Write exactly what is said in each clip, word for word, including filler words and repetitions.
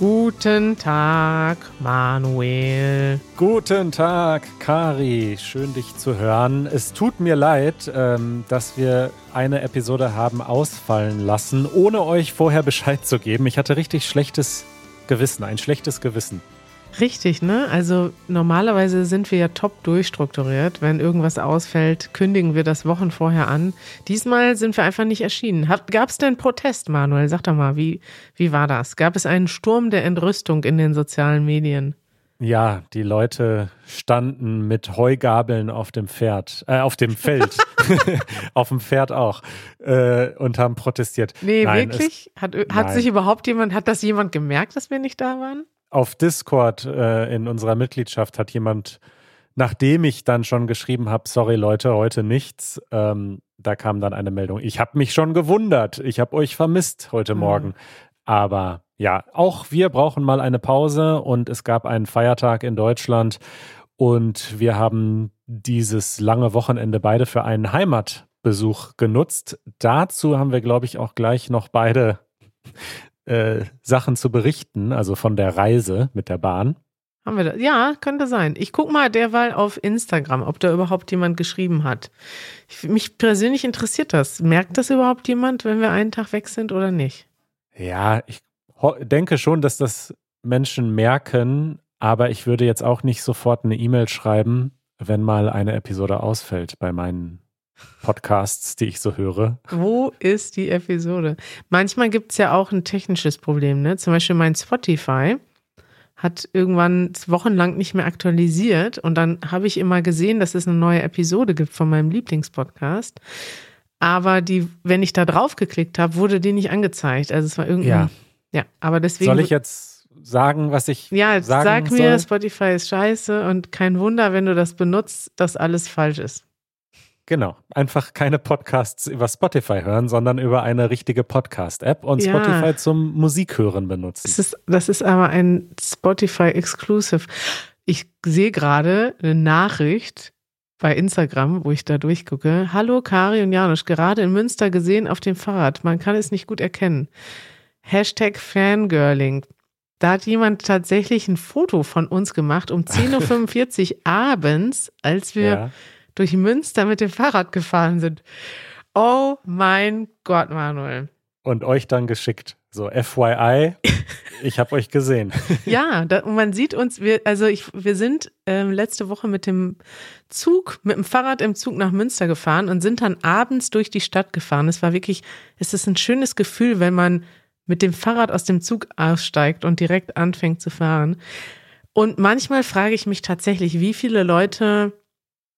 Guten Tag, Manuel. Guten Tag, Cari. Schön, dich zu hören. Es tut mir leid, ähm, dass wir eine Episode haben ausfallen lassen, ohne euch vorher Bescheid zu geben. Ich hatte richtig schlechtes Gewissen, ein schlechtes Gewissen. Richtig, ne? Also normalerweise sind wir ja top durchstrukturiert. Wenn irgendwas ausfällt, kündigen wir das Wochen vorher an. Diesmal sind wir einfach nicht erschienen. Gab es denn Protest, Manuel? Sag doch mal, wie, wie war das? Gab es einen Sturm der Entrüstung in den sozialen Medien? Ja, die Leute standen mit Heugabeln auf dem Pferd, äh, auf dem Feld, auf dem Pferd auch äh, und haben protestiert. Nee, nein, wirklich? Es, hat hat nein. sich überhaupt jemand, hat das jemand gemerkt, dass wir nicht da waren? Auf Discord äh, in unserer Mitgliedschaft hat jemand, nachdem ich dann schon geschrieben habe, sorry Leute, heute nichts, ähm, da kam dann eine Meldung. Ich habe mich schon gewundert, ich habe euch vermisst heute mhm. Morgen. Aber ja, auch wir brauchen mal eine Pause und es gab einen Feiertag in Deutschland und wir haben dieses lange Wochenende beide für einen Heimatbesuch genutzt. Dazu haben wir, glaube ich, auch gleich noch beide Äh, Sachen zu berichten, also von der Reise mit der Bahn. Haben wir das? Ja, könnte sein. Ich gucke mal derweil auf Instagram, ob da überhaupt jemand geschrieben hat. Ich, mich persönlich interessiert das. Merkt das überhaupt jemand, wenn wir einen Tag weg sind oder nicht? Ja, ich ho- denke schon, dass das Menschen merken, aber ich würde jetzt auch nicht sofort eine E-Mail schreiben, wenn mal eine Episode ausfällt bei meinen Podcasts, die ich so höre. Wo ist die Episode? Manchmal gibt es ja auch ein technisches Problem, ne? Zum Beispiel mein Spotify hat irgendwann wochenlang nicht mehr aktualisiert und dann habe ich immer gesehen, dass es eine neue Episode gibt von meinem Lieblingspodcast. Aber die, wenn ich da drauf geklickt habe, wurde die nicht angezeigt. Also es war irgendwie. Ja. Ja, aber deswegen. Soll ich jetzt sagen, was ich ja, sagen sag soll? Mir, Spotify ist scheiße und kein Wunder, wenn du das benutzt, dass alles falsch ist. Genau, einfach keine Podcasts über Spotify hören, sondern über eine richtige Podcast-App und ja. Spotify zum Musikhören benutzen. Das ist, das ist aber ein Spotify-Exclusive. Ich sehe gerade eine Nachricht bei Instagram, wo ich da durchgucke. Hallo Cari und Janusz, gerade in Münster gesehen auf dem Fahrrad. Man kann es nicht gut erkennen. Hashtag Fangirling. Da hat jemand tatsächlich ein Foto von uns gemacht um zehn Uhr fünfundvierzig abends, als wir ja. durch Münster mit dem Fahrrad gefahren sind. Oh mein Gott, Manuel. Und euch dann geschickt. So, F Y I, ich habe euch gesehen. Ja, da, und man sieht uns, wir, also ich, wir sind ähm, letzte Woche mit dem Zug, mit dem Fahrrad im Zug nach Münster gefahren und sind dann abends durch die Stadt gefahren. Es war wirklich, es ist ein schönes Gefühl, wenn man mit dem Fahrrad aus dem Zug aussteigt und direkt anfängt zu fahren. Und manchmal frage ich mich tatsächlich, wie viele Leute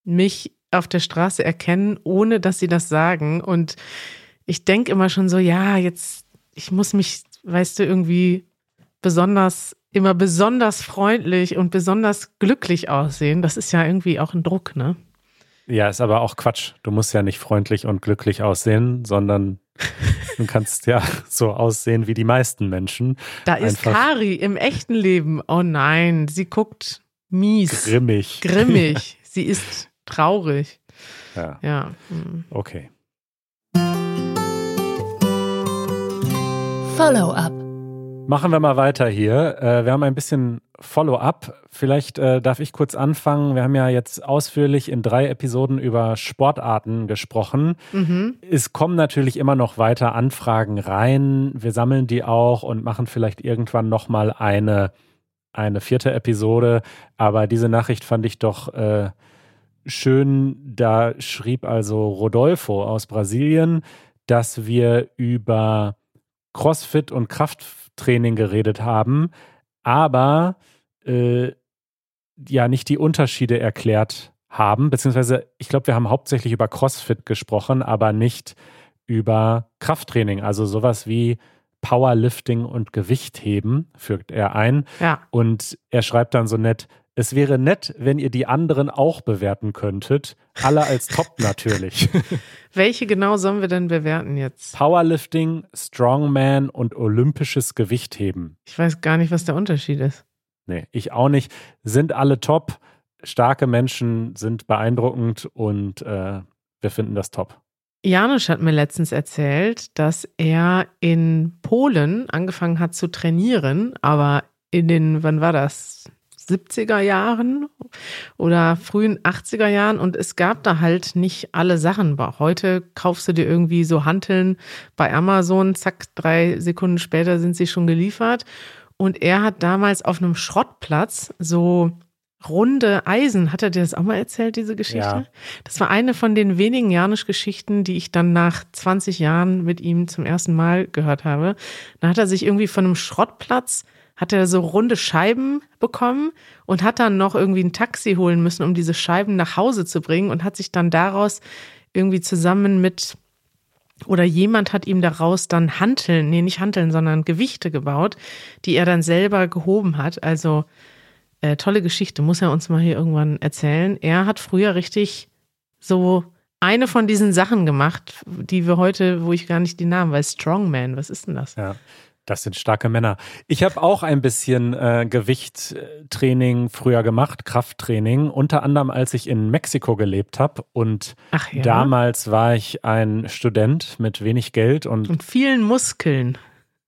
mich auf der Straße erkennen, ohne dass sie das sagen. Und ich denke immer schon so, ja, jetzt, ich muss mich, weißt du, irgendwie besonders, immer besonders freundlich und besonders glücklich aussehen. Das ist ja irgendwie auch ein Druck, ne? Ja, ist aber auch Quatsch. Du musst ja nicht freundlich und glücklich aussehen, sondern du kannst ja so aussehen wie die meisten Menschen. Da einfach. Ist Cari im echten Leben. Oh nein, sie guckt mies. Grimmig. Grimmig. Sie ist traurig. Ja. ja. Hm. Okay. Follow-up. Machen wir mal weiter hier. Wir haben ein bisschen Follow-up. Vielleicht darf ich kurz anfangen. Wir haben ja jetzt ausführlich in drei Episoden über Sportarten gesprochen. Mhm. Es kommen natürlich immer noch weiter Anfragen rein. Wir sammeln die auch und machen vielleicht irgendwann nochmal eine Eine vierte Episode, aber diese Nachricht fand ich doch äh, schön. Da schrieb also Rodolfo aus Brasilien, dass wir über CrossFit und Krafttraining geredet haben, aber äh, ja nicht die Unterschiede erklärt haben, beziehungsweise ich glaube, wir haben hauptsächlich über CrossFit gesprochen, aber nicht über Krafttraining, also sowas wie Powerlifting und Gewichtheben, fügt er ein. Ja. Und er schreibt dann so nett, es wäre nett, wenn ihr die anderen auch bewerten könntet. Alle als top natürlich. Welche genau sollen wir denn bewerten jetzt? Powerlifting, Strongman und olympisches Gewichtheben. Ich weiß gar nicht, was der Unterschied ist. Nee, ich auch nicht. Sind alle top. Starke Menschen sind beeindruckend und äh, wir finden das top. Janusz hat mir letztens erzählt, dass er in Polen angefangen hat zu trainieren, aber in den, wann war das, siebziger Jahren oder frühen achtziger Jahren, und es gab da halt nicht alle Sachen. Heute kaufst du dir irgendwie so Hanteln bei Amazon, zack, drei Sekunden später sind sie schon geliefert, und er hat damals auf einem Schrottplatz so runde Eisen, hat er dir das auch mal erzählt, diese Geschichte? Ja. Das war eine von den wenigen Janusz-Geschichten, die ich dann nach zwanzig Jahren mit ihm zum ersten Mal gehört habe. Dann hat er sich irgendwie von einem Schrottplatz, hat er so runde Scheiben bekommen und hat dann noch irgendwie ein Taxi holen müssen, um diese Scheiben nach Hause zu bringen, und hat sich dann daraus irgendwie zusammen mit, oder jemand hat ihm daraus dann Hanteln, nee, nicht Hanteln, sondern Gewichte gebaut, die er dann selber gehoben hat, also Äh, tolle Geschichte, muss er uns mal hier irgendwann erzählen. Er hat früher richtig so eine von diesen Sachen gemacht, die wir heute, wo ich gar nicht die Namen weiß, Strongman, was ist denn das? Ja, das sind starke Männer. Ich habe auch ein bisschen äh, Gewichttraining früher gemacht, Krafttraining, unter anderem als ich in Mexiko gelebt habe, und Ach ja? damals war ich ein Student mit wenig Geld und, und vielen Muskeln.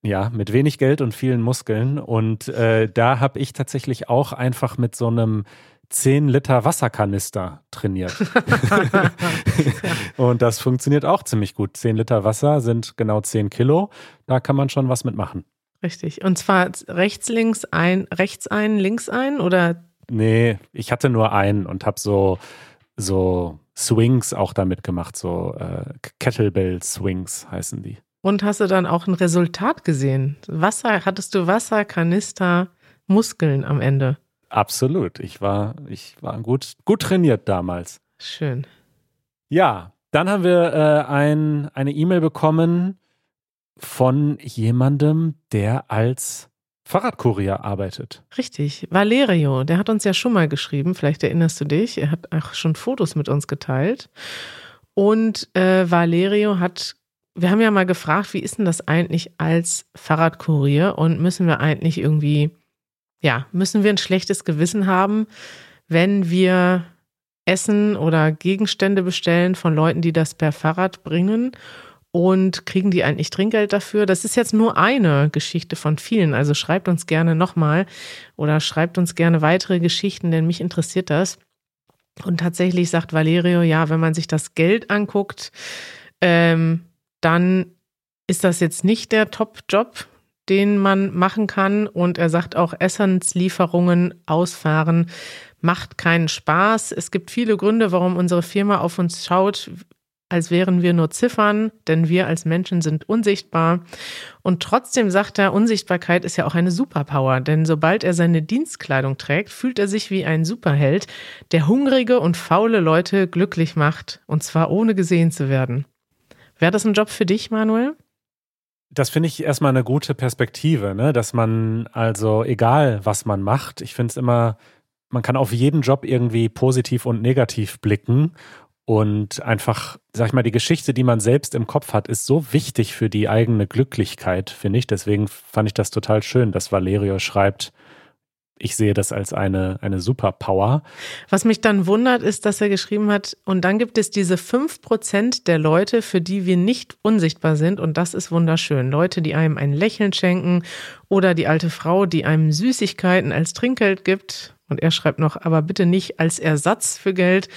Ja, mit wenig Geld und vielen Muskeln. Und äh, da habe ich tatsächlich auch einfach mit so einem zehn Liter Wasserkanister trainiert. Und das funktioniert auch ziemlich gut. zehn Liter Wasser sind genau zehn Kilo. Da kann man schon was mitmachen. Richtig. Und zwar rechts, links ein, rechts ein, links ein, oder? Nee, ich hatte nur einen und habe so, so Swings auch damit gemacht. So äh, Kettlebell-Swings heißen die. Und hast du dann auch ein Resultat gesehen? Wasser, hattest du Wasser, Kanister, Muskeln am Ende? Absolut. Ich war, ich war gut, gut trainiert damals. Schön. Ja, dann haben wir äh, ein, eine E-Mail bekommen von jemandem, der als Fahrradkurier arbeitet. Richtig. Valerio, der hat uns ja schon mal geschrieben, vielleicht erinnerst du dich. Er hat auch schon Fotos mit uns geteilt. Und äh, Valerio hat Wir haben ja mal gefragt, wie ist denn das eigentlich als Fahrradkurier, und müssen wir eigentlich irgendwie, ja, müssen wir ein schlechtes Gewissen haben, wenn wir Essen oder Gegenstände bestellen von Leuten, die das per Fahrrad bringen, und kriegen die eigentlich Trinkgeld dafür? Das ist jetzt nur eine Geschichte von vielen, also schreibt uns gerne nochmal oder schreibt uns gerne weitere Geschichten, denn mich interessiert das. Und tatsächlich sagt Valerio, ja, wenn man sich das Geld anguckt, ähm, dann ist das jetzt nicht der Top-Job, den man machen kann. Und er sagt auch, Essenslieferungen, Ausfahren macht keinen Spaß. Es gibt viele Gründe, warum unsere Firma auf uns schaut, als wären wir nur Ziffern, denn wir als Menschen sind unsichtbar. Und trotzdem sagt er, Unsichtbarkeit ist ja auch eine Superpower, denn sobald er seine Dienstkleidung trägt, fühlt er sich wie ein Superheld, der hungrige und faule Leute glücklich macht, und zwar ohne gesehen zu werden. Wäre das ein Job für dich, Manuel? Das finde ich erstmal eine gute Perspektive, ne? Dass man, also egal was man macht, ich finde es immer, man kann auf jeden Job irgendwie positiv und negativ blicken, und einfach, sag ich mal, die Geschichte, die man selbst im Kopf hat, ist so wichtig für die eigene Glücklichkeit, finde ich. Deswegen fand ich das total schön, dass Valerio schreibt, ich sehe das als eine, eine Superpower. Was mich dann wundert, ist, dass er geschrieben hat, und dann gibt es diese fünf Prozent der Leute, für die wir nicht unsichtbar sind, und das ist wunderschön. Leute, die einem ein Lächeln schenken, oder die alte Frau, die einem Süßigkeiten als Trinkgeld gibt, und er schreibt noch, aber bitte nicht als Ersatz für Geld,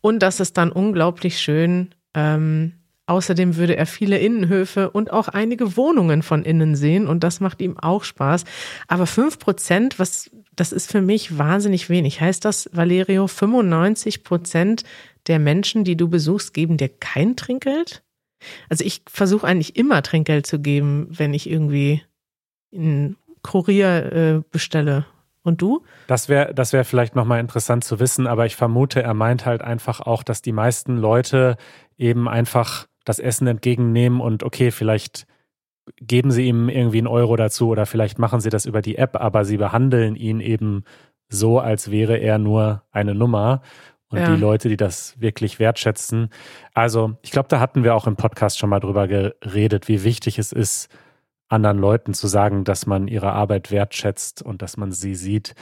und das ist dann unglaublich schön. Ähm, außerdem würde er viele Innenhöfe und auch einige Wohnungen von innen sehen, und das macht ihm auch Spaß. Aber fünf Prozent, was, das ist für mich wahnsinnig wenig. Heißt das, Valerio, fünfundneunzig Prozent der Menschen, die du besuchst, geben dir kein Trinkgeld? Also ich versuche eigentlich immer Trinkgeld zu geben, wenn ich irgendwie einen Kurier äh, bestelle. Und du? Das wäre das wär vielleicht nochmal interessant zu wissen, aber ich vermute, er meint halt einfach auch, dass die meisten Leute eben einfach das Essen entgegennehmen und okay, vielleicht geben sie ihm irgendwie einen Euro dazu oder vielleicht machen sie das über die App, aber sie behandeln ihn eben so, als wäre er nur eine Nummer. Und ja, die Leute, die das wirklich wertschätzen. Also ich glaube, da hatten wir auch im Podcast schon mal drüber geredet, wie wichtig es ist, anderen Leuten zu sagen, dass man ihre Arbeit wertschätzt und dass man sie sieht.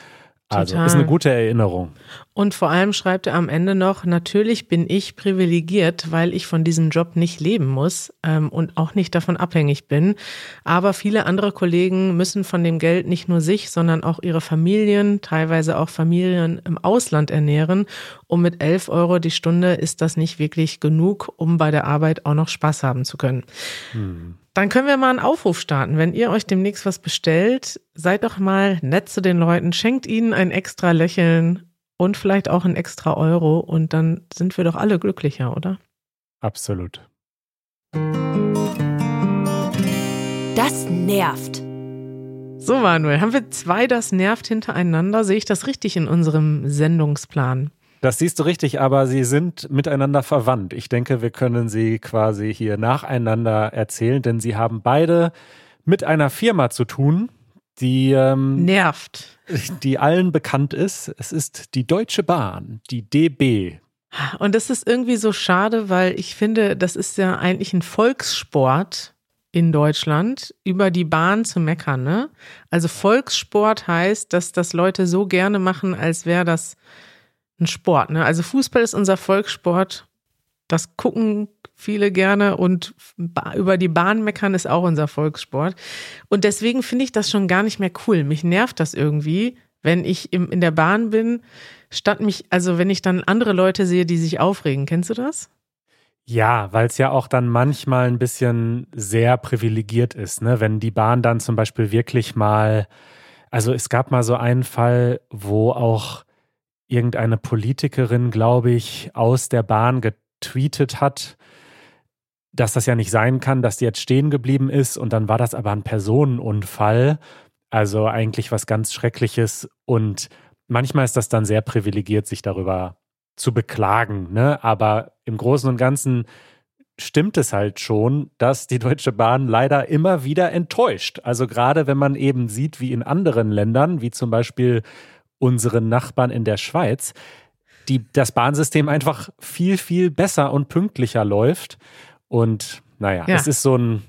Also total. Ist eine gute Erinnerung. Und vor allem schreibt er am Ende noch, natürlich bin ich privilegiert, weil ich von diesem Job nicht leben muss ähm, und auch nicht davon abhängig bin. Aber viele andere Kollegen müssen von dem Geld nicht nur sich, sondern auch ihre Familien, teilweise auch Familien im Ausland ernähren. Und mit elf Euro die Stunde ist das nicht wirklich genug, um bei der Arbeit auch noch Spaß haben zu können. Hm. Dann können wir mal einen Aufruf starten. Wenn ihr euch demnächst was bestellt, seid doch mal nett zu den Leuten, schenkt ihnen ein extra Lächeln und vielleicht auch ein extra Euro und dann sind wir doch alle glücklicher, oder? Absolut. Das nervt. So, Manuel, haben wir zwei Das nervt hintereinander? Sehe ich das richtig in unserem Sendungsplan? Das siehst du richtig, aber sie sind miteinander verwandt. Ich denke, wir können sie quasi hier nacheinander erzählen, denn sie haben beide mit einer Firma zu tun, die ähm, nervt, die allen bekannt ist. Es ist die Deutsche Bahn, die D B. Und das ist irgendwie so schade, weil ich finde, das ist ja eigentlich ein Volkssport in Deutschland, über die Bahn zu meckern, ne? Also Volkssport heißt, dass das Leute so gerne machen, als wäre das ein Sport, ne? Also Fußball ist unser Volkssport, das gucken viele gerne und über die Bahn meckern ist auch unser Volkssport. Und deswegen finde ich das schon gar nicht mehr cool. Mich nervt das irgendwie, wenn ich im, in der Bahn bin, statt mich, also wenn ich dann andere Leute sehe, die sich aufregen. Kennst du das? Ja, weil es ja auch dann manchmal ein bisschen sehr privilegiert ist, ne? Wenn die Bahn dann zum Beispiel wirklich mal, also es gab mal so einen Fall, wo auch irgendeine Politikerin, glaube ich, aus der Bahn getweetet hat, dass das ja nicht sein kann, dass die jetzt stehen geblieben ist und dann war das aber ein Personenunfall, also eigentlich was ganz Schreckliches und manchmal ist das dann sehr privilegiert, sich darüber zu beklagen, ne? Aber im Großen und Ganzen stimmt es halt schon, dass die Deutsche Bahn leider immer wieder enttäuscht, also gerade wenn man eben sieht, wie in anderen Ländern, wie zum Beispiel unseren Nachbarn in der Schweiz, die das Bahnsystem einfach viel, viel besser und pünktlicher läuft. Und naja, ja. es ist so ein,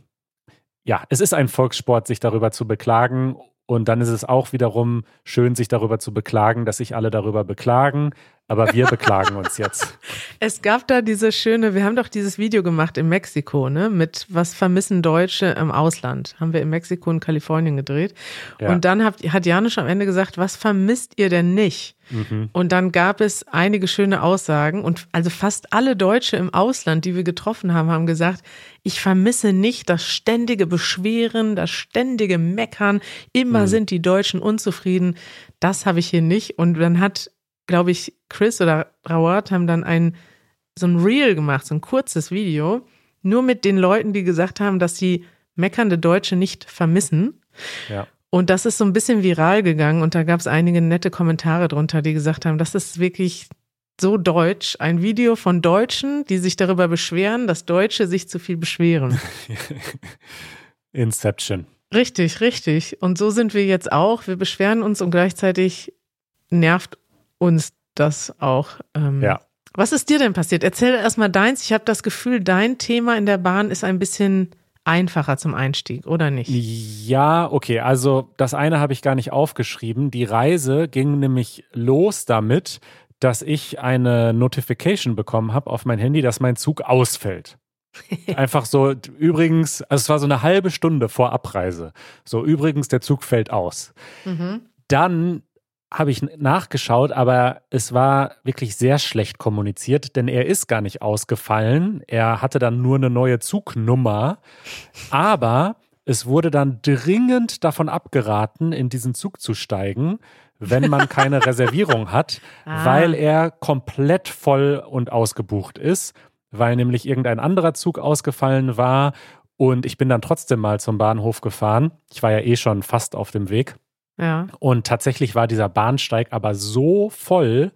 ja, es ist ein Volkssport, sich darüber zu beklagen. Und dann ist es auch wiederum schön, sich darüber zu beklagen, dass sich alle darüber beklagen. Aber wir beklagen uns jetzt. Es gab da diese schöne, wir haben doch dieses Video gemacht in Mexiko, ne? Mit was vermissen Deutsche im Ausland? Haben wir in Mexiko und Kalifornien gedreht. Ja. Und dann hat, hat Janusz am Ende gesagt, was vermisst ihr denn nicht? Mhm. Und dann gab es einige schöne Aussagen. Und also fast alle Deutsche im Ausland, die wir getroffen haben, haben gesagt, ich vermisse nicht das ständige Beschweren, das ständige Meckern. Immer mhm. sind die Deutschen unzufrieden. Das habe ich hier nicht. Und dann hat, glaube ich, Chris oder Rawat haben dann ein, so ein Reel gemacht, so ein kurzes Video, nur mit den Leuten, die gesagt haben, dass sie meckernde Deutsche nicht vermissen. Ja. Und das ist so ein bisschen viral gegangen und da gab es einige nette Kommentare drunter, die gesagt haben, das ist wirklich so deutsch, ein Video von Deutschen, die sich darüber beschweren, dass Deutsche sich zu viel beschweren. Inception. Richtig, richtig. Und so sind wir jetzt auch. Wir beschweren uns und gleichzeitig nervt uns. Uns das auch. Ähm, ja. Was ist dir denn passiert? Erzähl erstmal deins. Ich habe das Gefühl, dein Thema in der Bahn ist ein bisschen einfacher zum Einstieg, oder nicht? Ja, okay. Also das eine habe ich gar nicht aufgeschrieben. Die Reise ging nämlich los damit, dass ich eine Notification bekommen habe auf mein Handy, dass mein Zug ausfällt. Einfach so, übrigens, also es war so eine halbe Stunde vor Abreise. So, übrigens, der Zug fällt aus. Mhm. Dann habe ich nachgeschaut, aber es war wirklich sehr schlecht kommuniziert, denn er ist gar nicht ausgefallen. Er hatte dann nur eine neue Zugnummer, aber es wurde dann dringend davon abgeraten, in diesen Zug zu steigen, wenn man keine Reservierung hat, ah. weil er komplett voll und ausgebucht ist, weil nämlich irgendein anderer Zug ausgefallen war und ich bin dann trotzdem mal zum Bahnhof gefahren. Ich war ja eh schon fast auf dem Weg. Ja. Und tatsächlich war dieser Bahnsteig aber so voll,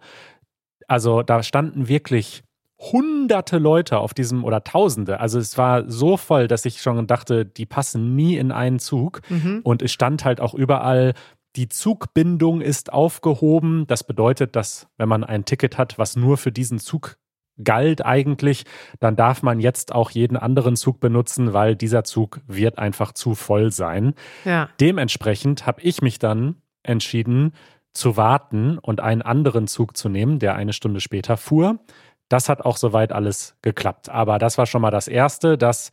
also da standen wirklich hunderte Leute auf diesem oder tausende, also es war so voll, dass ich schon dachte, die passen nie in einen Zug mhm. und es stand halt auch überall, die Zugbindung ist aufgehoben, das bedeutet, dass wenn man ein Ticket hat, was nur für diesen Zug galt eigentlich, dann darf man jetzt auch jeden anderen Zug benutzen, weil dieser Zug wird einfach zu voll sein. Ja. Dementsprechend habe ich mich dann entschieden, zu warten und einen anderen Zug zu nehmen, der eine Stunde später fuhr. Das hat auch soweit alles geklappt. Aber das war schon mal das Erste, dass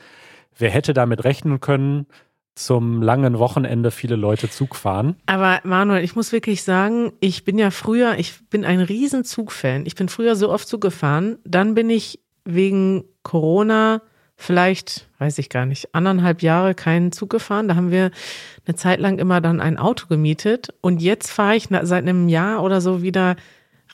wer hätte damit rechnen können, zum langen Wochenende viele Leute Zug fahren. Aber Manuel, ich muss wirklich sagen, ich bin ja früher, ich bin ein riesen Zugfan. Ich bin früher so oft Zug gefahren. Dann bin ich wegen Corona vielleicht, weiß ich gar nicht, anderthalb Jahre keinen Zug gefahren. Da haben wir eine Zeit lang immer dann ein Auto gemietet. Und jetzt fahre ich seit einem Jahr oder so wieder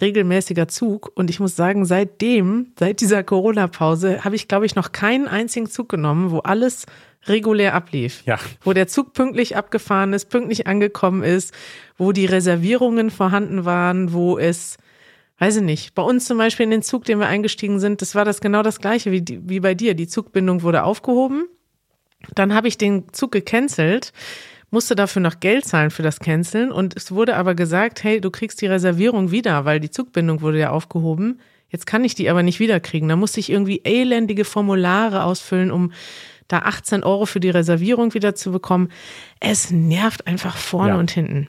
regelmäßiger Zug. Und ich muss sagen, seitdem, seit dieser Corona-Pause, habe ich, glaube ich, noch keinen einzigen Zug genommen, wo alles regulär ablief. Ja. Wo der Zug pünktlich abgefahren ist, pünktlich angekommen ist, wo die Reservierungen vorhanden waren, wo es, weiß ich nicht, bei uns zum Beispiel in den Zug, den wir eingestiegen sind, das war das genau das Gleiche wie, die, wie bei dir. Die Zugbindung wurde aufgehoben, dann habe ich den Zug gecancelt, musste dafür noch Geld zahlen für das Canceln und es wurde aber gesagt, hey, du kriegst die Reservierung wieder, weil die Zugbindung wurde ja aufgehoben. Jetzt kann ich die aber nicht wiederkriegen. Da musste ich irgendwie elendige Formulare ausfüllen, um da achtzehn Euro für die Reservierung wieder zu bekommen. Es nervt einfach vorne ja. und hinten.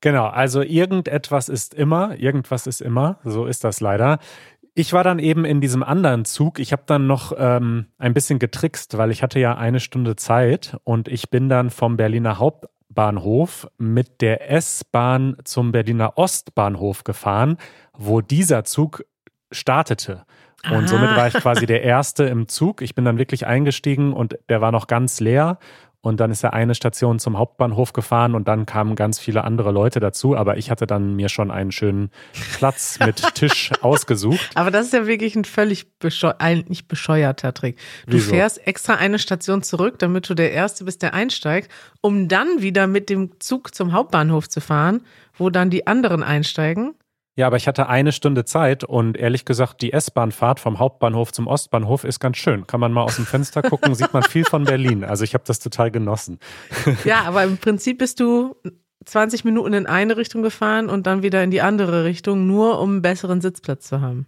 Genau, also irgendetwas ist immer, irgendwas ist immer, so ist das leider. Ich war dann eben in diesem anderen Zug, ich habe dann noch ähm, ein bisschen getrickst, weil ich hatte ja eine Stunde Zeit und ich bin dann vom Berliner Hauptbahnhof mit der S-Bahn zum Berliner Ostbahnhof gefahren, wo dieser Zug startete. Und Aha. somit war ich quasi der Erste im Zug. Ich bin dann wirklich eingestiegen und der war noch ganz leer. Und dann ist er eine Station zum Hauptbahnhof gefahren und dann kamen ganz viele andere Leute dazu. Aber ich hatte dann mir schon einen schönen Platz mit Tisch ausgesucht. Aber das ist ja wirklich ein völlig bescheu- ein nicht bescheuerter Trick. Du Wieso? fährst extra eine Station zurück, damit du der Erste bist, der einsteigt, um dann wieder mit dem Zug zum Hauptbahnhof zu fahren, wo dann die anderen einsteigen. Ja, aber ich hatte eine Stunde Zeit und ehrlich gesagt, die S-Bahn-Fahrt vom Hauptbahnhof zum Ostbahnhof ist ganz schön. Kann man mal aus dem Fenster gucken, sieht man viel von Berlin. Also ich habe das total genossen. Ja, aber im Prinzip bist du zwanzig Minuten in eine Richtung gefahren und dann wieder in die andere Richtung, nur um einen besseren Sitzplatz zu haben.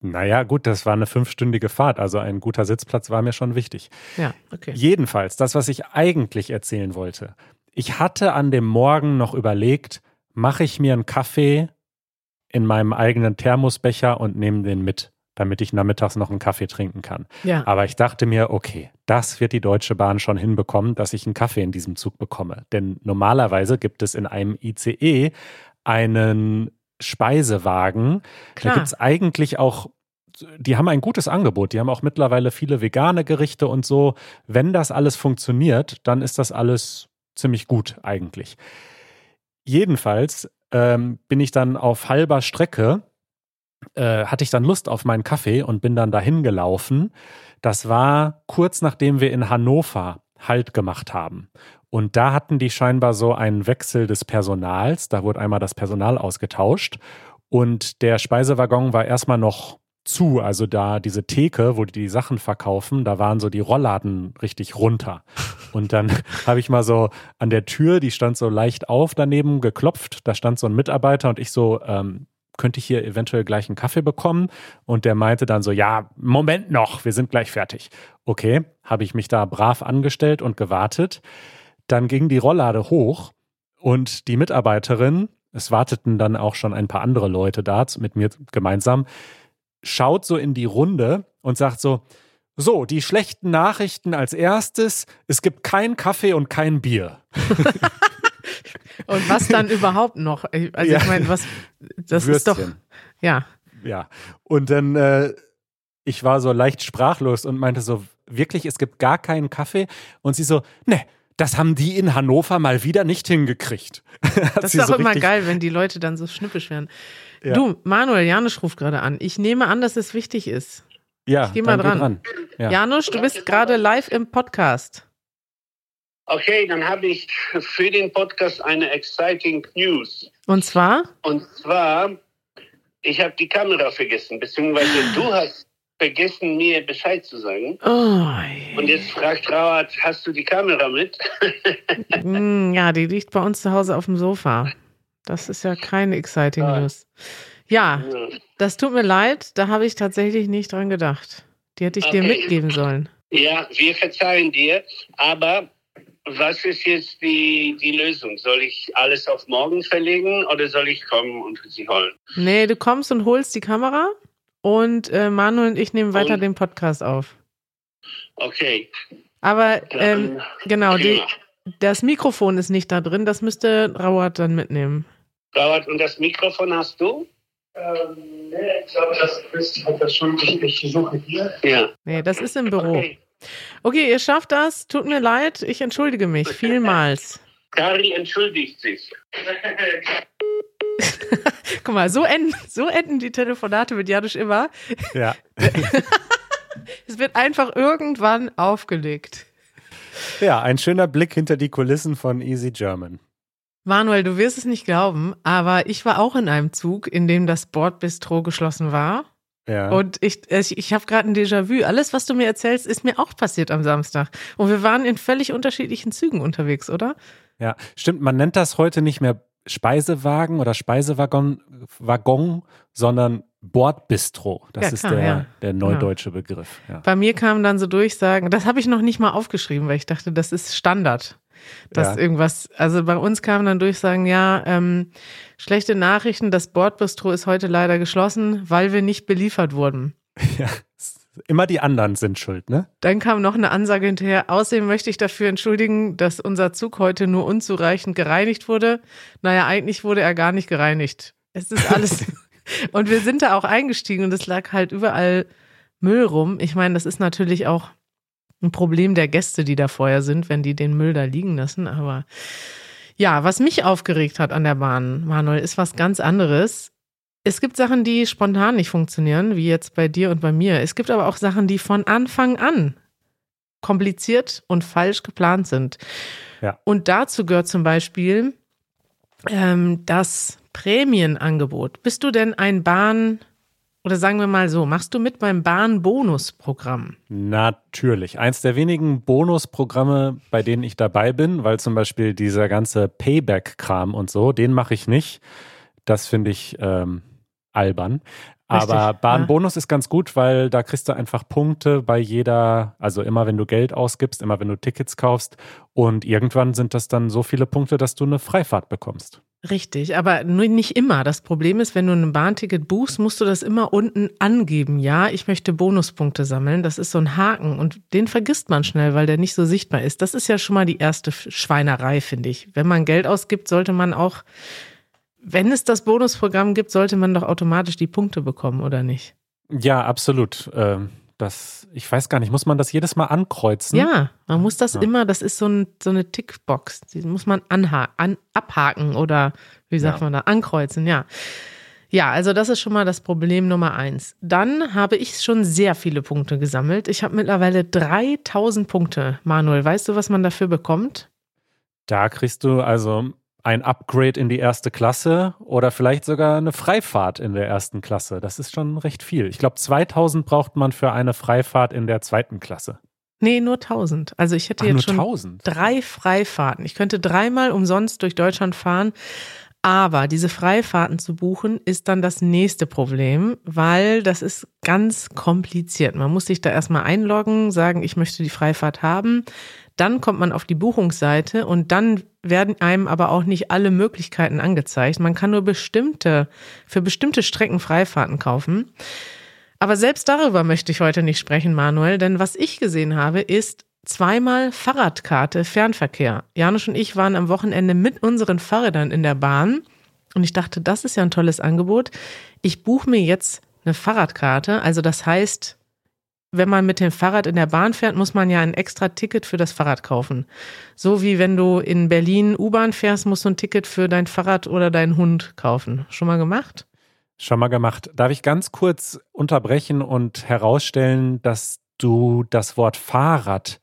Naja, gut, das war eine fünfstündige Fahrt, also ein guter Sitzplatz war mir schon wichtig. Ja, okay. Jedenfalls, das, was ich eigentlich erzählen wollte. Ich hatte an dem Morgen noch überlegt, mache ich mir einen Kaffee in meinem eigenen Thermosbecher und nehme den mit, damit ich nachmittags noch einen Kaffee trinken kann. Ja. Aber ich dachte mir, okay, das wird die Deutsche Bahn schon hinbekommen, dass ich einen Kaffee in diesem Zug bekomme. Denn normalerweise gibt es in einem I C E einen Speisewagen. Klar. Da gibt es eigentlich auch, die haben ein gutes Angebot. Die haben auch mittlerweile viele vegane Gerichte und so. Wenn das alles funktioniert, dann ist das alles ziemlich gut eigentlich. Jedenfalls bin ich dann auf halber Strecke, äh, hatte ich dann Lust auf meinen Kaffee und bin dann dahin gelaufen. Das war kurz nachdem wir in Hannover Halt gemacht haben. Und da hatten die scheinbar so einen Wechsel des Personals. Da wurde einmal das Personal ausgetauscht. Und der Speisewaggon war erstmal noch zu. Also da diese Theke, wo die die Sachen verkaufen, da waren so die Rollladen richtig runter. Und dann habe ich mal so an der Tür, die stand so leicht auf daneben, geklopft. Da stand so ein Mitarbeiter und ich so, ähm, könnte ich hier eventuell gleich einen Kaffee bekommen? Und der meinte dann so, ja, Moment noch, wir sind gleich fertig. Okay, habe ich mich da brav angestellt und gewartet. Dann ging die Rolllade hoch und die Mitarbeiterin, es warteten dann auch schon ein paar andere Leute da mit mir gemeinsam, schaut so in die Runde und sagt so, so, die schlechten Nachrichten als erstes, es gibt keinen Kaffee und kein Bier. Und was dann überhaupt noch? Also ja. ich meine, was, das Würstchen. Ist doch, ja. Ja, und dann, äh, ich war so leicht sprachlos und meinte so, wirklich, es gibt gar keinen Kaffee? Und sie so, ne, das haben die in Hannover mal wieder nicht hingekriegt. Das ist auch so immer geil, wenn die Leute dann so schnippisch werden. Ja. Du, Manuel, Janusz ruft gerade an. Ich nehme an, dass es wichtig ist. Ja, ich geh mal dran. dran. Ja. Janusz, du bist gerade live im Podcast. Okay, dann habe ich für den Podcast eine exciting News. Und zwar? Und zwar, ich habe die Kamera vergessen, beziehungsweise du hast vergessen, mir Bescheid zu sagen. Oh, und jetzt fragt Rauert, hast du die Kamera mit? Ja, die liegt bei uns zu Hause auf dem Sofa. Das ist ja keine exciting ah. News. Ja, das tut mir leid, da habe ich tatsächlich nicht dran gedacht. Die hätte ich okay. dir mitgeben sollen. Ja, wir verzeihen dir, aber was ist jetzt die, die Lösung? Soll ich alles auf morgen verlegen oder soll ich kommen und sie holen? Nee, du kommst und holst die Kamera und äh, Manuel und ich nehmen weiter und? den Podcast auf. Okay. Aber ähm, genau, die, das Mikrofon ist nicht da drin, das müsste Rauert dann mitnehmen. Rauert, und das Mikrofon hast du? Ähm, nee, ich glaube, das ist halt das schon wichtig. Ich suche hier. Ja. Nee, das ist im Büro. Okay. Okay, ihr schafft das. Tut mir leid, ich entschuldige mich vielmals. Cari entschuldigt sich. Guck mal, so enden, so enden die Telefonate mit Janusz immer. Ja. Es wird einfach irgendwann aufgelegt. Ja, ein schöner Blick hinter die Kulissen von Easy German. Manuel, du wirst es nicht glauben, aber ich war auch in einem Zug, in dem das Bordbistro geschlossen war. Ja. Und ich, ich, ich habe gerade ein Déjà-vu. Alles, was du mir erzählst, ist mir auch passiert am Samstag. Und wir waren in völlig unterschiedlichen Zügen unterwegs, oder? Ja, stimmt. Man nennt das heute nicht mehr Speisewagen oder Speisewaggon, Waggon, sondern Bordbistro. Das ja, ist klar, der, ja. der neudeutsche genau. Begriff. Ja. Bei mir kamen dann so Durchsagen, das habe ich noch nicht mal aufgeschrieben, weil ich dachte, das ist Standard. Dass ja. irgendwas, also bei uns kamen dann Durchsagen, ja, ähm, schlechte Nachrichten, das Bordbistro ist heute leider geschlossen, weil wir nicht beliefert wurden. Ja, immer die anderen sind schuld, ne? Dann kam noch eine Ansage hinterher, außerdem möchte ich dafür entschuldigen, dass unser Zug heute nur unzureichend gereinigt wurde. Naja, eigentlich wurde er gar nicht gereinigt. Es ist alles, und wir sind da auch eingestiegen und es lag halt überall Müll rum. Ich meine, das ist natürlich auch ein Problem der Gäste, die da vorher sind, wenn die den Müll da liegen lassen. Aber ja, was mich aufgeregt hat an der Bahn, Manuel, ist was ganz anderes. Es gibt Sachen, die spontan nicht funktionieren, wie jetzt bei dir und bei mir. Es gibt aber auch Sachen, die von Anfang an kompliziert und falsch geplant sind. Ja. Und dazu gehört zum Beispiel ähm, das Prämienangebot. Bist du denn ein Bahn- Oder sagen wir mal so, machst du mit beim Bahnbonus-Programm? Natürlich. Eins der wenigen Bonusprogramme, bei denen ich dabei bin, weil zum Beispiel dieser ganze Payback-Kram und so, den mache ich nicht. Das finde ich ähm, albern. Richtig, aber Bahnbonus ja. ist ganz gut, weil da kriegst du einfach Punkte bei jeder, also immer wenn du Geld ausgibst, immer wenn du Tickets kaufst. Und irgendwann sind das dann so viele Punkte, dass du eine Freifahrt bekommst. Richtig, aber nur nicht immer. Das Problem ist, wenn du ein Bahnticket buchst, musst du das immer unten angeben. Ja, ich möchte Bonuspunkte sammeln. Das ist so ein Haken und den vergisst man schnell, weil der nicht so sichtbar ist. Das ist ja schon mal die erste Schweinerei, finde ich. Wenn man Geld ausgibt, sollte man auch, wenn es das Bonusprogramm gibt, sollte man doch automatisch die Punkte bekommen, oder nicht? Ja, absolut. Ähm Das, ich weiß gar nicht, muss man das jedes Mal ankreuzen? Ja, man muss das ja. immer, das ist so, ein, so eine Tickbox, die muss man anha- an, abhaken oder wie sagt ja. man da, ankreuzen, ja. Ja, also das ist schon mal das Problem Nummer eins. Dann habe ich schon sehr viele Punkte gesammelt. Ich habe mittlerweile dreitausend Punkte. Manuel, weißt du, was man dafür bekommt? Da kriegst du also ein Upgrade in die erste Klasse oder vielleicht sogar eine Freifahrt in der ersten Klasse. Das ist schon recht viel. Ich glaube, zweitausend braucht man für eine Freifahrt in der zweiten Klasse. Nee, nur tausend. Also ich hätte Ach, jetzt schon tausend. drei Freifahrten. Ich könnte dreimal umsonst durch Deutschland fahren. Aber diese Freifahrten zu buchen, ist dann das nächste Problem, weil das ist ganz kompliziert. Man muss sich da erstmal einloggen, sagen, ich möchte die Freifahrt haben. Dann kommt man auf die Buchungsseite und dann werden einem aber auch nicht alle Möglichkeiten angezeigt. Man kann nur bestimmte, für bestimmte Strecken Freifahrten kaufen. Aber selbst darüber möchte ich heute nicht sprechen, Manuel, denn was ich gesehen habe, ist zweimal Fahrradkarte, Fernverkehr. Janusz und ich waren am Wochenende mit unseren Fahrrädern in der Bahn und ich dachte, das ist ja ein tolles Angebot. Ich buche mir jetzt eine Fahrradkarte, also das heißt, wenn man mit dem Fahrrad in der Bahn fährt, muss man ja ein extra Ticket für das Fahrrad kaufen. So wie wenn du in Berlin U-Bahn fährst, musst du ein Ticket für dein Fahrrad oder deinen Hund kaufen. Schon mal gemacht? Schon mal gemacht. Darf ich ganz kurz unterbrechen und herausstellen, dass du das Wort Fahrrad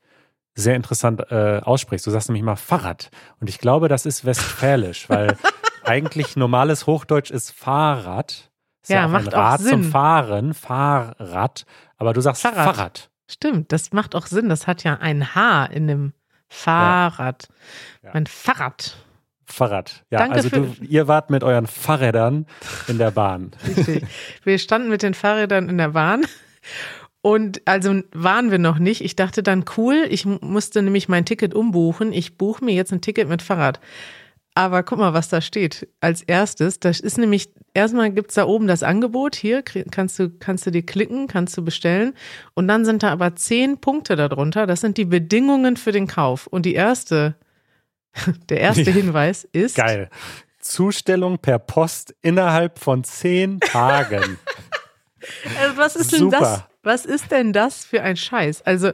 sehr interessant äh, aussprichst. Du sagst nämlich mal Fahrrad. Und ich glaube, das ist westfälisch, weil eigentlich normales Hochdeutsch ist Fahrrad. Ist ja, ja macht ein Rad auch Sinn. Zum Fahren, Fahrrad. Aber du sagst Fahrrad. Fahrrad. Stimmt, das macht auch Sinn. Das hat ja ein H in dem Fahrrad. Ja. Mein Fahrrad. Fahrrad. Ja, Danke also du, ihr wart mit euren Fahrrädern in der Bahn. Richtig. Wir standen mit den Fahrrädern in der Bahn Und also waren wir noch nicht. Ich dachte dann, cool, ich musste nämlich mein Ticket umbuchen. Ich buche mir jetzt ein Ticket mit Fahrrad. Aber guck mal, was da steht als erstes. Das ist nämlich, erstmal gibt es da oben das Angebot. Hier kannst du, kannst du dir klicken, kannst du bestellen. Und dann sind da aber zehn Punkte darunter. Das sind die Bedingungen für den Kauf. Und die erste, der erste Hinweis ist… Geil. Zustellung per Post innerhalb von zehn Tagen. Also was ist denn das? Was ist denn das für ein Scheiß? Also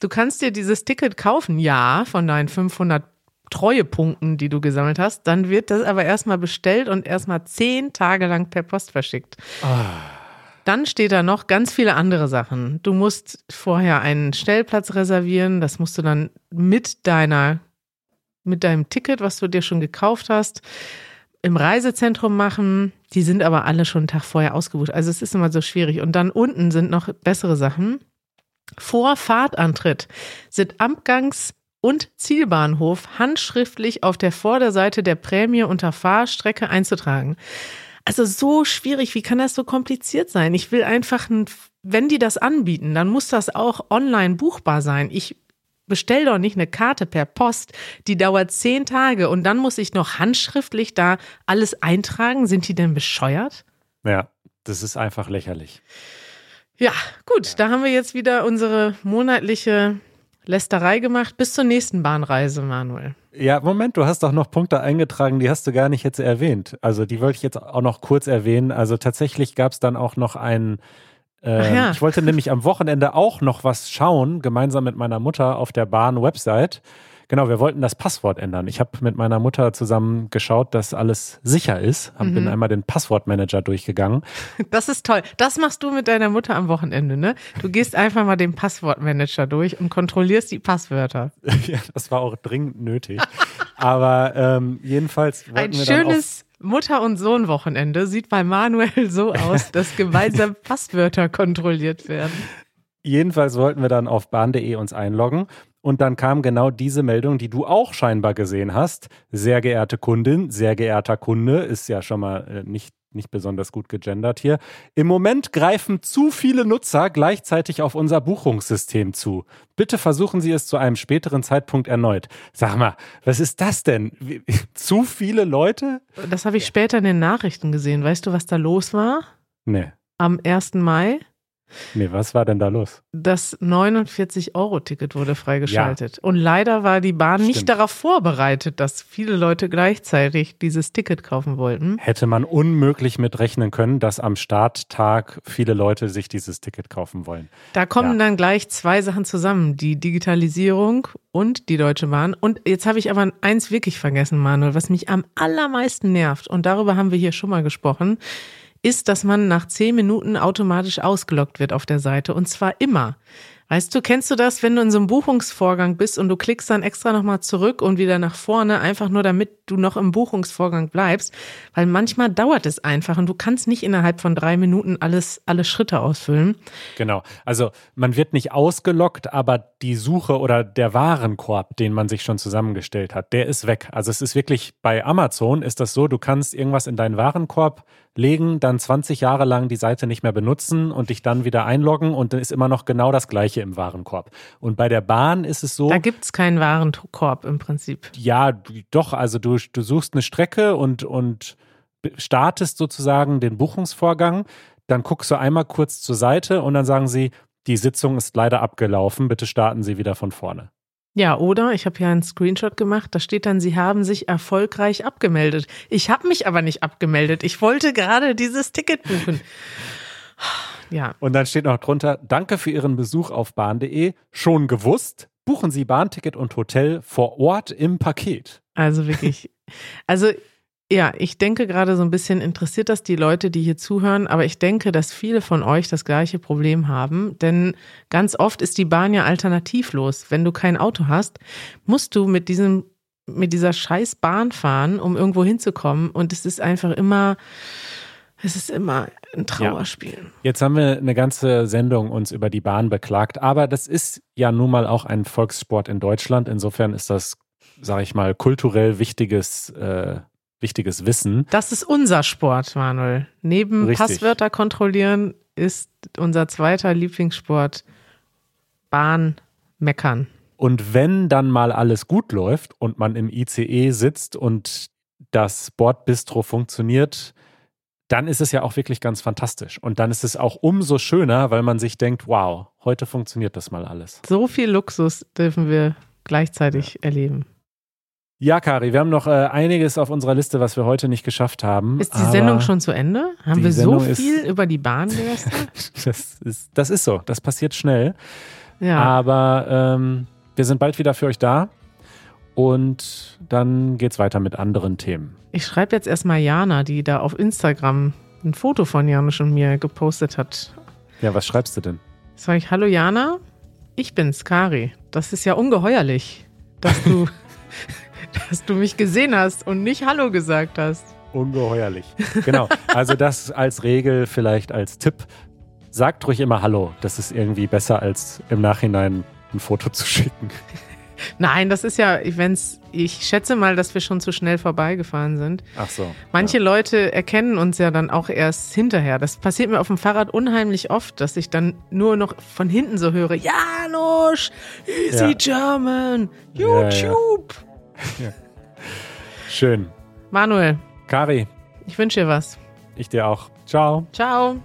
du kannst dir dieses Ticket kaufen, ja, von deinen fünfhundert Treuepunkten, die du gesammelt hast. Dann wird das aber erstmal bestellt und erstmal zehn Tage lang per Post verschickt. Oh. Dann steht da noch ganz viele andere Sachen. Du musst vorher einen Stellplatz reservieren. Das musst du dann mit deiner, mit deinem Ticket, was du dir schon gekauft hast, im Reisezentrum machen. Die sind aber alle schon einen Tag vorher ausgebucht. Also es ist immer so schwierig. Und dann unten sind noch bessere Sachen. Vor Fahrtantritt sind Abgangs- und Zielbahnhof handschriftlich auf der Vorderseite der Prämie unter Fahrstrecke einzutragen. Also so schwierig, wie kann das so kompliziert sein? Ich will einfach, ein, wenn die das anbieten, dann muss das auch online buchbar sein. Ich bestell doch nicht eine Karte per Post, die dauert zehn Tage und dann muss ich noch handschriftlich da alles eintragen. Sind die denn bescheuert? Ja, das ist einfach lächerlich. Ja, gut, ja. Da haben wir jetzt wieder unsere monatliche Lästerei gemacht. Bis zur nächsten Bahnreise, Manuel. Ja, Moment, du hast doch noch Punkte eingetragen, die hast du gar nicht jetzt erwähnt. Also die wollte ich jetzt auch noch kurz erwähnen. Also tatsächlich gab es dann auch noch einen Ähm, ja. Ich wollte nämlich am Wochenende auch noch was schauen, gemeinsam mit meiner Mutter auf der Bahn-Website. Genau, wir wollten das Passwort ändern. Ich habe mit meiner Mutter zusammen geschaut, dass alles sicher ist. Hab, mhm. Bin einmal den Passwortmanager durchgegangen. Das ist toll. Das machst du mit deiner Mutter am Wochenende, ne? Du gehst einfach mal den Passwortmanager durch und kontrollierst die Passwörter. Ja, das war auch dringend nötig. Aber ähm, jedenfalls wollten Ein wir dann schönes Mutter- und Sohn-Wochenende sieht bei Manuel so aus, dass gemeinsam Passwörter kontrolliert werden. Jedenfalls wollten wir dann auf bahn punkt de uns einloggen und dann kam genau diese Meldung, die du auch scheinbar gesehen hast. Sehr geehrte Kundin, sehr geehrter Kunde, ist ja schon mal nicht, nicht besonders gut gegendert hier. Im Moment greifen zu viele Nutzer gleichzeitig auf unser Buchungssystem zu. Bitte versuchen Sie es zu einem späteren Zeitpunkt erneut. Sag mal, was ist das denn? Wie, zu viele Leute? Das habe ich später in den Nachrichten gesehen. Weißt du, was da los war? Nee. Am ersten Mai? Nee, was war denn da los? Das neunundvierzig-Euro-Ticket wurde freigeschaltet. Ja. Und leider war die Bahn Stimmt. nicht darauf vorbereitet, dass viele Leute gleichzeitig dieses Ticket kaufen wollten. Hätte man unmöglich mit rechnen können, dass am Starttag viele Leute sich dieses Ticket kaufen wollen. Da kommen ja. dann gleich zwei Sachen zusammen, die Digitalisierung und die Deutsche Bahn. Und jetzt habe ich aber eins wirklich vergessen, Manuel, was mich am allermeisten nervt. Und darüber haben wir hier schon mal gesprochen. Ist, dass man nach zehn Minuten automatisch ausgeloggt wird auf der Seite und zwar immer. Weißt du, kennst du das, wenn du in so einem Buchungsvorgang bist und du klickst dann extra nochmal zurück und wieder nach vorne, einfach nur damit du noch im Buchungsvorgang bleibst, weil manchmal dauert es einfach und du kannst nicht innerhalb von drei Minuten alles, alle Schritte ausfüllen. Genau, also man wird nicht ausgeloggt, aber die Suche oder der Warenkorb, den man sich schon zusammengestellt hat, der ist weg. Also es ist wirklich, bei Amazon ist das so, du kannst irgendwas in deinen Warenkorb legen, dann zwanzig Jahre lang die Seite nicht mehr benutzen und dich dann wieder einloggen und dann ist immer noch genau das Gleiche im Warenkorb. Und bei der Bahn ist es so… Da gibt es keinen Warenkorb im Prinzip. Ja, doch. Also du, du suchst eine Strecke und, und startest sozusagen den Buchungsvorgang. Dann guckst du einmal kurz zur Seite und dann sagen sie, die Sitzung ist leider abgelaufen, bitte starten Sie wieder von vorne. Ja, oder? Ich habe ja einen Screenshot gemacht, da steht dann, Sie haben sich erfolgreich abgemeldet. Ich habe mich aber nicht abgemeldet. Ich wollte gerade dieses Ticket buchen. Ja. Und dann steht noch drunter, danke für Ihren Besuch auf bahn punkt de. Schon gewusst, buchen Sie Bahnticket und Hotel vor Ort im Paket. Also wirklich, also ja, ich denke gerade so ein bisschen, interessiert das die Leute, die hier zuhören, aber ich denke, dass viele von euch das gleiche Problem haben, denn ganz oft ist die Bahn ja alternativlos. Wenn du kein Auto hast, musst du mit diesem, mit dieser scheiß Bahn fahren, um irgendwo hinzukommen und es ist einfach immer, es ist immer ein Trauerspiel. Ja. Jetzt haben wir eine ganze Sendung uns über die Bahn beklagt, aber das ist ja nun mal auch ein Volkssport in Deutschland, insofern ist das, sag ich mal, kulturell wichtiges äh, wichtiges Wissen. Das ist unser Sport, Manuel. Neben Richtig. Passwörter kontrollieren ist unser zweiter Lieblingssport Bahn meckern. Und wenn dann mal alles gut läuft und man im I C E sitzt und das Bordbistro funktioniert, dann ist es ja auch wirklich ganz fantastisch. Und dann ist es auch umso schöner, weil man sich denkt, wow, heute funktioniert das mal alles. So viel Luxus dürfen wir gleichzeitig ja. erleben. Ja, Cari, wir haben noch äh, einiges auf unserer Liste, was wir heute nicht geschafft haben. Ist die Sendung schon zu Ende? Haben wir so viel über die Bahn gelästert? das, ist, das ist so, das passiert schnell. Ja. Aber ähm, wir sind bald wieder für euch da. Und dann geht's weiter mit anderen Themen. Ich schreibe jetzt erstmal Jana, die da auf Instagram ein Foto von Janusz und mir gepostet hat. Ja, was schreibst du denn? Sag ich, hallo Jana, ich bin's, Cari. Das ist ja ungeheuerlich, dass du, dass du mich gesehen hast und nicht Hallo gesagt hast. Ungeheuerlich. Genau, also das als Regel, vielleicht als Tipp. Sagt ruhig immer Hallo. Das ist irgendwie besser, als im Nachhinein ein Foto zu schicken. Nein, das ist ja, wenn's, ich schätze mal, dass wir schon zu schnell vorbeigefahren sind. Ach so. Manche ja. Leute erkennen uns ja dann auch erst hinterher. Das passiert mir auf dem Fahrrad unheimlich oft, dass ich dann nur noch von hinten so höre, Janusz, Easy ja. German, YouTube. Ja, ja. Ja. Schön. Manuel. Cari. Ich wünsche dir was. Ich dir auch. Ciao. Ciao.